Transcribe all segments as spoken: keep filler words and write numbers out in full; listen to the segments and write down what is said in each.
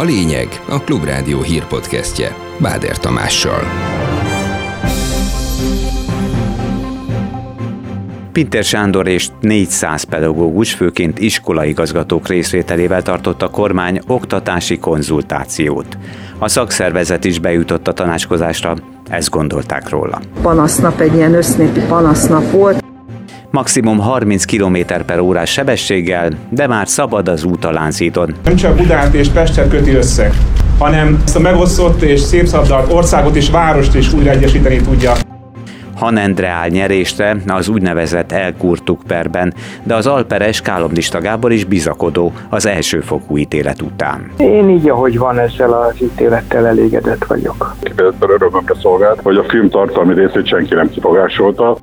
A Lényeg, a Klubrádió hírpodcastje Báder Tamással. Pintér Sándor és négyszáz pedagógus, főként iskolaigazgatók részvételével tartott a kormány oktatási konzultációt. A szakszervezet is bejutott a tanácskozásra, ezt gondolták róla. Panasznap egy ilyen össznépi panasznap volt. Maximum harminc kilométer per órás sebességgel, de már szabad az út a Lánchídon. Nem csak Budát és Pestet köti össze, hanem ezt a megosztott és szétszabdalt országot és várost is újraegyesíteni tudja. Hahn Endre áll nyerésre az úgynevezett elkúrtuk perben, de az alperes Kálomista Gábor is bizakodó az elsőfokú ítélet után. Én így, ahogy van, ezzel az ítélettel elégedett vagyok. Kifejezetten örömömre szolgált, hogy a film tartalmi részét senki nem kifogásolta.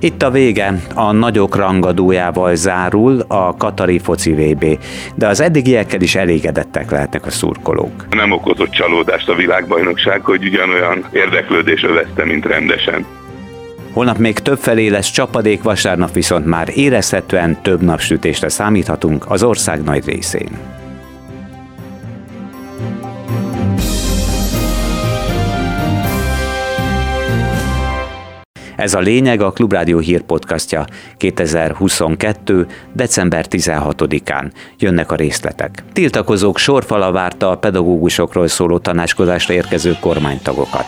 Itt a vége, a nagyok rangadójával zárul a Katari Foci vé bé, de az eddigiekkel is elégedettek lehetnek a szurkolók. Nem okozott csalódást a világbajnokság, hogy ugyanolyan érdeklődés övezte, mint rendesen. Holnap még többfelé lesz csapadék, vasárnap viszont már érezhetően több napsütésre számíthatunk az ország nagy részén. Ez a lényeg, a Klubrádió hírpodcastja kétezer-huszonkettő. december tizenhatodikán. Jönnek a részletek. Tiltakozók sorfala várta a pedagógusokról szóló tanácskozásra érkező kormánytagokat.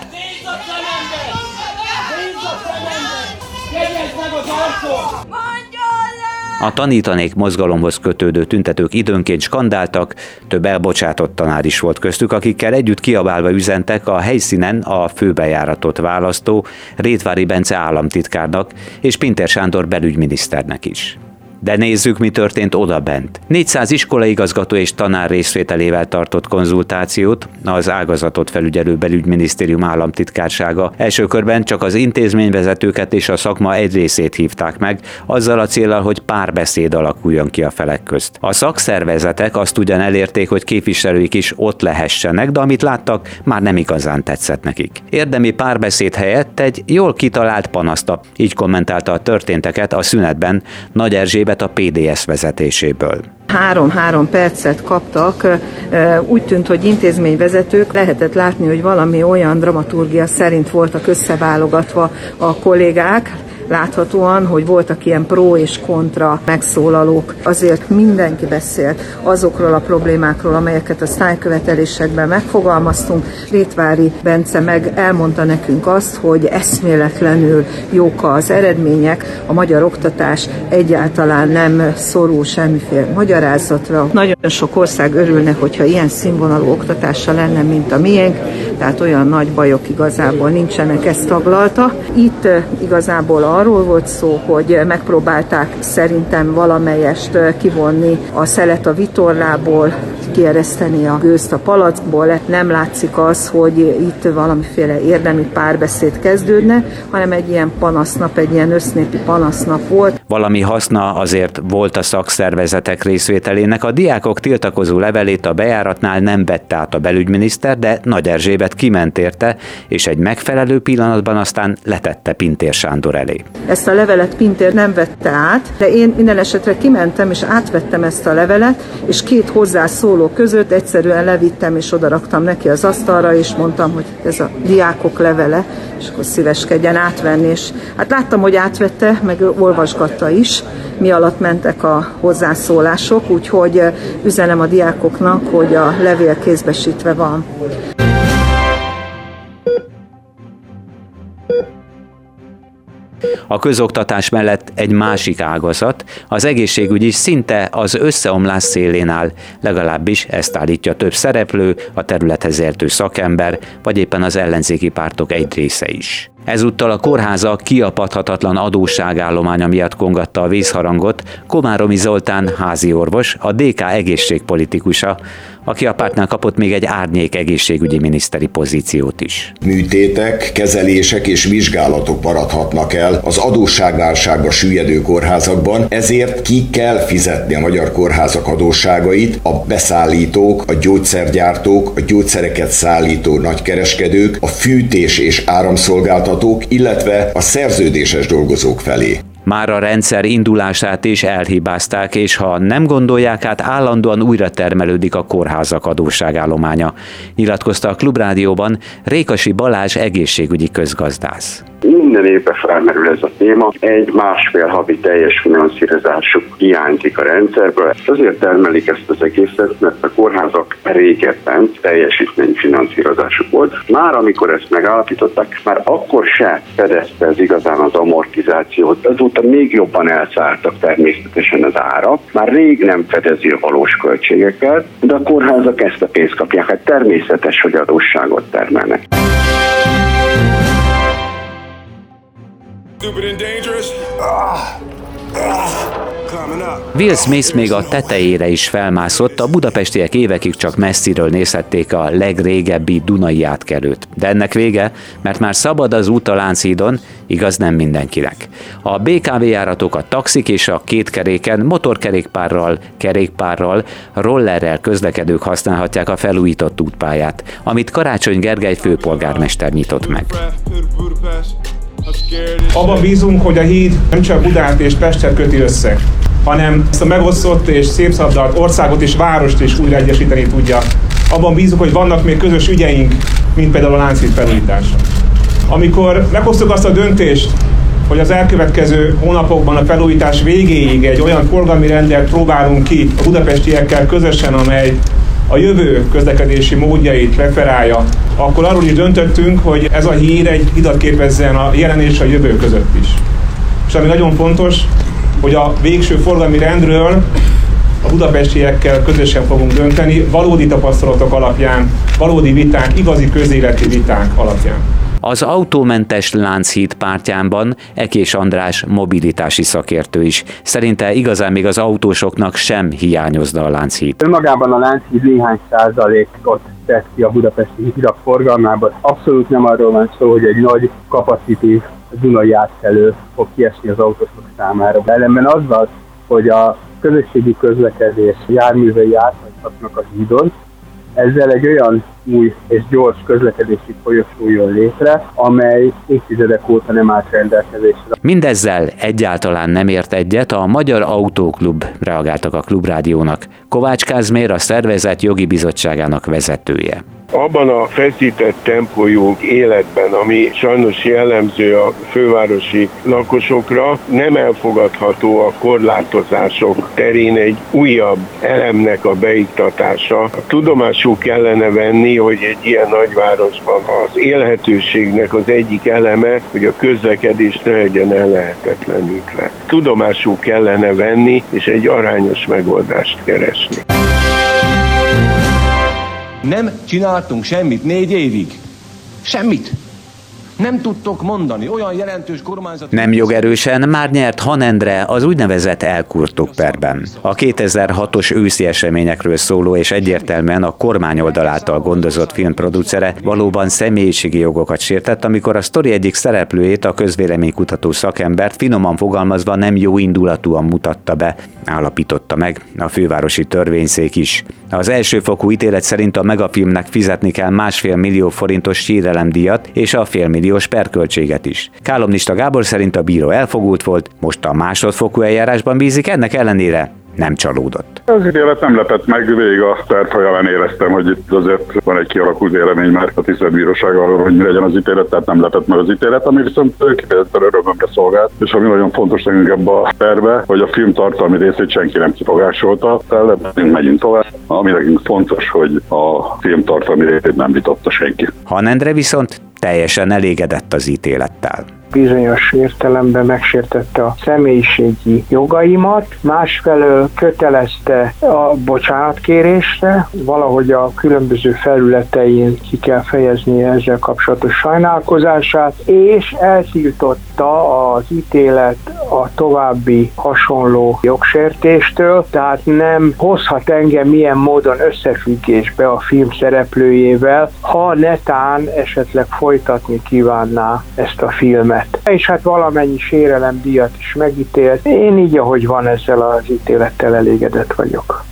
A tanítanék mozgalomhoz kötődő tüntetők időnként skandáltak, több elbocsátott tanár is volt köztük, akikkel együtt kiabálva üzentek a helyszínen a főbejáratot választó Rétvári Bence államtitkárnak és Pintér Sándor belügyminiszternek is. De nézzük, mi történt odabent. négyszáz iskolaigazgató és tanár részvételével tartott konzultációt az ágazatot felügyelő belügyminisztérium államtitkársága. Első körben csak az intézményvezetőket és a szakma egy részét hívták meg, azzal a céllal, hogy párbeszéd alakuljon ki a felek közt. A szakszervezetek azt ugyan elérték, hogy képviselőik is ott lehessenek, de amit láttak, már nem igazán tetszett nekik. Érdemi párbeszéd helyett egy jól kitalált panasznap, így kommentálta a történteket a szünetben Nagy Erzsébet a pé dé es vezetéséből. Három-három percet kaptak, úgy tűnt, hogy intézményvezetők, lehetett látni, hogy valami olyan dramaturgia szerint voltak összeválogatva a kollégák, láthatóan, hogy voltak ilyen pró és kontra megszólalók. Azért mindenki beszélt azokról a problémákról, amelyeket a sztálykövetelésekben megfogalmaztunk. Rétvári Bence meg elmondta nekünk azt, hogy eszméletlenül jók az eredmények, a magyar oktatás egyáltalán nem szorul semmiféle magyarázatra. Nagyon sok ország örülne, hogyha ilyen színvonalú oktatása lenne, mint a miénk, tehát olyan nagy bajok igazából nincsenek, ezt taglalta. Itt igazából a arról volt szó, hogy megpróbálták szerintem valamelyest kivonni a szelet a vitorlából, kiereszteni a gőzt a palackból. Nem látszik az, hogy itt valamiféle érdemi párbeszéd kezdődne, hanem egy ilyen panasznap, egy ilyen össznépi panasznap volt. Valami haszna azért volt a szakszervezetek részvételének. A diákok tiltakozó levelét a bejáratnál nem vette át a belügyminiszter, de Nagy Erzsébet kiment érte, és egy megfelelő pillanatban aztán letette Pintér Sándor elé. Ezt a levelet Pintér nem vette át, de én minden esetre kimentem és átvettem ezt a levelet, és két hozzászóló között egyszerűen levittem és odaraktam neki az asztalra, és mondtam, hogy ez a diákok levele, és akkor szíveskedjen átvenni. És hát láttam, hogy átvette, meg olvasgatta is, mi alatt mentek a hozzászólások, úgyhogy üzenem a diákoknak, hogy a levél kézbesítve van. A közoktatás mellett egy másik ágazat, az egészségügy is szinte az összeomlás szélén áll, legalábbis ezt állítja több szereplő, a területhez értő szakember, vagy éppen az ellenzéki pártok egy része is. Ezúttal a kórháza kiapadhatatlan adósságállománya miatt kongatta a vízharangot Komáromi Zoltán háziorvos, a dé ká egészségpolitikusa, aki a pártnál kapott még egy árnyék egészségügyi miniszteri pozíciót is. Műtétek, kezelések és vizsgálatok maradhatnak el az adósságválságba süllyedő kórházakban, ezért ki kell fizetni a magyar kórházak adósságait, a beszállítók, a gyógyszergyártók, a gyógyszereket szállító nagykereskedők, a fűtés és áramszolgáltatók, illetve a szerződéses dolgozók felé. Már a rendszer indulását is elhibázták, és ha nem gondolják át, állandóan újra termelődik a kórházak adósságállománya, nyilatkozta a Klubrádióban Rékasi Balázs egészségügyi közgazdász. Minden évben felmerül ez a téma, egy-másfél havi teljes finanszírozásuk hiányzik a rendszerből. Azért termelik ezt az egészet, mert a kórházak régebben teljesítményfinanszírozásuk volt. Már amikor ezt megállapították, már akkor se fedezte ez igazán az amortizációt. Ezúttal még jobban elszálltak természetesen az árak. Már rég nem fedezi a valós költségeket, de a kórházak ezt a pénzt kapják. Hát természetes, hogy adósságot termelnek. Will Smith még a tetejére is felmászott, a budapestiek évekig csak messziről nézhették a legrégebbi Dunai átkelőt. De ennek vége, mert már szabad az út a Lánchídon, igaz nem mindenkinek. A bé ká vé járatok, a taxik és a kétkeréken motorkerékpárral, kerékpárral, rollerrel közlekedők használhatják a felújított útpályát, amit Karácsony Gergely főpolgármester nyitott meg. Abban bízunk, hogy a híd nem csak Budát és Pestet köti össze, hanem ezt a megosztott és szétszabdalt országot és várost is újraegyesíteni tudja. Abban bízunk, hogy vannak még közös ügyeink, mint például a Lánchíd felújítása. Amikor meghoztuk azt a döntést, hogy az elkövetkező hónapokban a felújítás végéig egy olyan forgalmi rendet próbálunk ki a budapestiekkel közösen, amely a jövő közlekedési módjait preferálja, akkor arról is döntöttünk, hogy ez a híd egy hidat képezzen a jelen és a jövő között is. És ami nagyon fontos, hogy a végső forgalmi rendről a budapestiekkel közösen fogunk dönteni, valódi tapasztalatok alapján, valódi viták, igazi közéleti viták alapján. Az autómentes Lánchíd pártjában Ekés András mobilitási szakértő is. Szerinte igazán még az autósoknak sem hiányozna a Lánchíd. Önmagában a Lánchíd néhány százalékot tesz ki a budapesti hidak forgalmában. Abszolút nem arról van szó, hogy egy nagy kapacitív Dunai átkelő fog kiesni az autósok számára. Ellenben az van, hogy a közösségi közlekedés járművei áthagyhatnak a hídon. Ezzel egy olyan új és gyors közlekedési folyosó jön létre, amely évtizedek óta nem állt rendelkezésre. Mindezzel egyáltalán nem ért egyet a Magyar Autóklub, reagáltak a Klubrádiónak. Kovács Kázmér a szervezet jogi bizottságának vezetője. Abban a feszített tempójú életben, ami sajnos jellemző a fővárosi lakosokra, nem elfogadható a korlátozások terén egy újabb elemnek a beiktatása. A tudomásul kellene venni, hogy egy ilyen nagyvárosban az élhetőségnek az egyik eleme, hogy a közlekedés ne legyen ellehetetlenítve. Tudomásul kellene venni, és egy arányos megoldást keresni. Nem csináltunk semmit négy évig. Semmit. Nem tudtok mondani olyan jelentős kormányzati... Nem jogerősen már nyert Hahn Endre az úgynevezett elkúrtuk perben. A kétezer-hatos őszi eseményekről szóló és egyértelműen a kormány oldal által gondozott filmproducere valóban személyiségi jogokat sértett, amikor a sztori egyik szereplőjét, a közvéleménykutató szakembert finoman fogalmazva nem jó indulatúan mutatta be, állapította meg a fővárosi törvényszék is. Az elsőfokú ítélet szerint a Megafilmnek fizetni kell másfél millió forintos sérelemdíjat és a félmillió perköltséget is. Kálomista Gábor szerint a bíró elfogult volt, most a másodfokú eljárásban bízik, ennek ellenére nem csalódott. Az ítélet nem lepett meg, végig a tert haján éreztem, hogy itt azért van egy kialakult vélemény már a tisztelt bíróság arról, hogy mi legyen az ítélet, tehát nem lepett meg az ítélet, ami viszont kifejezetten örömömre szolgált, és ami nagyon fontos nekünk ebbe a perbe, hogy a film tartalmi részét senki nem kifogásolta, tehát megyünk tovább, ami nekünk fontos, hogy a film tartalmi részét nem vitatta senki. Hahn Endre viszont teljesen elégedett az ítélettel. Bizonyos értelemben megsértette a személyiségi jogaimat, másfelől kötelezte a bocsánatkérésre, valahogy a különböző felületein ki kell fejeznie ezzel kapcsolatos sajnálkozását, és eltiltotta az ítélet a további hasonló jogsértéstől, tehát nem hozhat engem milyen módon összefüggésbe a film szereplőjével, ha netán esetleg folytatni kívánná ezt a filmet. És hát valamennyi sérelemdíjat is megítélt. Én így, ahogy van, ezzel az ítélettel elégedett vagyok.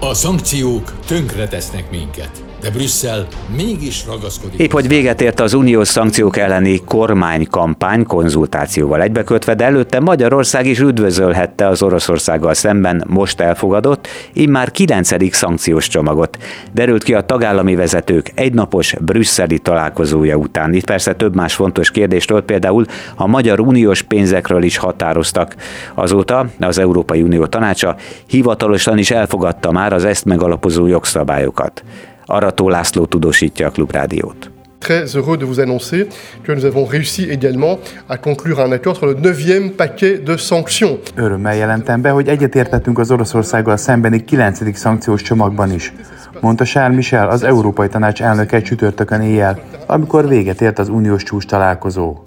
A szankciók tönkretesznek minket. de Brüsszel mégis ragaszkodik. Épp hogy véget ért az uniós szankciók elleni kormánykampány konzultációval egybekötve, de előtte Magyarország is üdvözölhette az Oroszországgal szemben most elfogadott, immár kilencedik szankciós csomagot. Derült ki a tagállami vezetők egynapos brüsszeli találkozója után. Itt persze több más fontos kérdéstől, például a magyar uniós pénzekről is határoztak. Azóta az Európai Unió Tanácsa hivatalosan is elfogadta már az ezt megalapozó jogszabályokat. Arató László tudósítja a Klubrádiót. Très heureux de vous annoncer que nous avons réussi également à conclure un accord sur le neuvième paquet de sanctions. Örömmel jelentem be, hogy egyetértettünk az Oroszországgal szembeni kilencedik szankciós csomagban is, mondta Charles Michel, az Európai Tanács elnöke csütörtökön éjjel, amikor véget ért az uniós csúcs találkozó.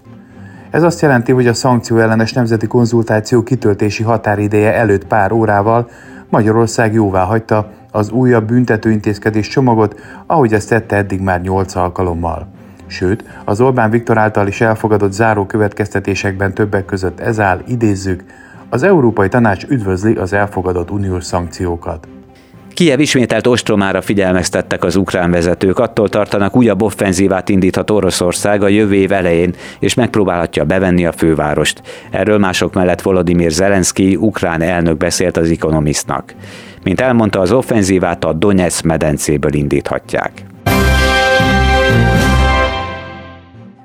Ez azt jelenti, hogy a szankcióellenes nemzeti konzultáció kitöltési határideje előtt pár órával Magyarország jóvá hagyta az újabb büntetőintézkedés csomagot, ahogy ezt tette eddig már nyolc alkalommal. Sőt, az Orbán Viktor által is elfogadott záró következtetésekben többek között ez áll, idézzük, az Európai Tanács üdvözli az elfogadott uniós szankciókat. Kijev ismételt ostromára figyelmeztettek az ukrán vezetők, attól tartanak, újabb offenzívát indíthat Oroszország a jövő év elején, és megpróbálhatja bevenni a fővárost. Erről mások mellett Volodymyr Zelenszkij ukrán elnök beszélt az Economistnak. Mint elmondta, az offenzívát a Donetsz medencéből indíthatják.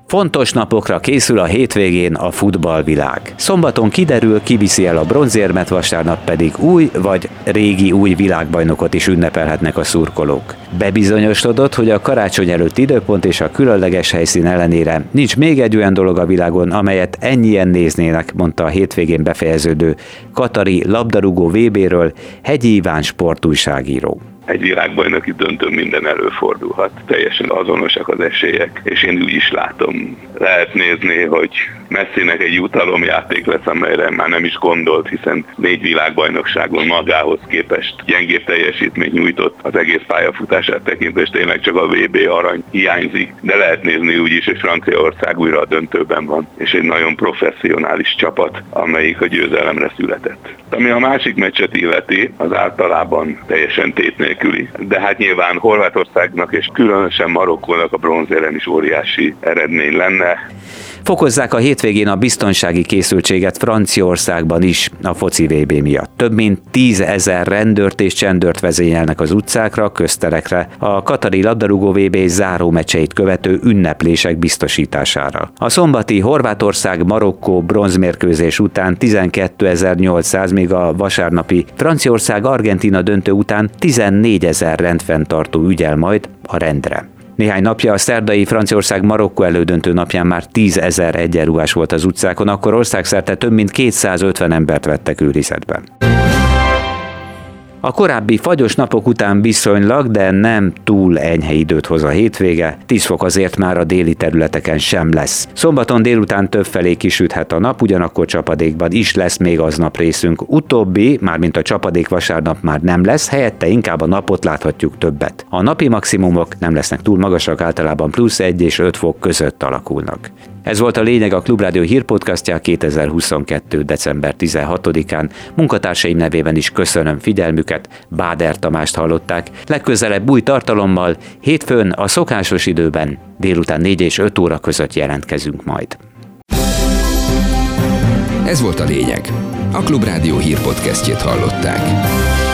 Fontos napokra készül a hétvégén a futballvilág. Szombaton kiderül, ki viszi el a bronzérmet, vasárnap pedig új vagy régi új világbajnokot is ünnepelhetnek a szurkolók. Bebizonyosodott, hogy a karácsony előtti időpont és a különleges helyszín ellenére nincs még egy olyan dolog a világon, amelyet ennyien néznének, mondta a hétvégén befejeződő katari labdarúgó vé béről Hegyi Iván sportújságíró. Egy világbajnoki döntőn minden előfordulhat, teljesen azonosak az esélyek, és én úgy is látom. Lehet nézni, hogy Messinek egy jutalomjáték lesz, amelyre már nem is gondolt, hiszen négy világbajnokságon magához képest gyengébb teljesítményt nyújtott az egész pályafutását tekintve, és tényleg csak a vé bé arany hiányzik, de lehet nézni úgy is, hogy Franciaország újra a döntőben van, és egy nagyon professzionális csapat, amelyik a győzelemre született. Ami a másik meccset illeti, az általában teljesen tét nélküli. De hát nyilván Horvátországnak és különösen Marokkónak a bronzérem is óriási eredmény lenne. Fokozzák a hétvégén a biztonsági készültséget Franciaországban is a foci vé bé miatt. Több mint tízezer rendőrt és csendőrt vezényelnek az utcákra, közterekre, a katari labdarúgó vé bé záró meccseit követő ünneplések biztosítására. A szombati Horvátország-Marokkó bronzmérkőzés után tizenkétezer-nyolcszáz, még a vasárnapi Franciaország-Argentina döntő után tizennégyezer rendfenntartó ügyel majd a rendre. Néhány napja a szerdai Franciaország-Marokkó elődöntő napján már tízezer egyenruhás volt az utcákon, akkor országszerte több mint kétszázötven embert vettek őrizetbe. A korábbi fagyos napok után viszonylag, de nem túl enyhe időt hoz a hétvége, tíz fok azért már a déli területeken sem lesz. Szombaton délután többfelé kisüthet a nap, ugyanakkor csapadékban is lesz még aznap részünk. Utóbbi, mármint a csapadék vasárnap már nem lesz, helyette inkább a napot láthatjuk többet. A napi maximumok nem lesznek túl magasak, általában plusz egy és öt fok között alakulnak. Ez volt a lényeg, a Klubrádió hírpodcastja kétezer-huszonkettő. december tizenhatodikán. Munkatársaim nevében is köszönöm figyelmüket, Báder Tamást hallották. Legközelebb új tartalommal, hétfőn a szokásos időben, délután négy és öt óra között jelentkezünk majd. Ez volt a lényeg. A Klubrádió hírpodcastjét hallották.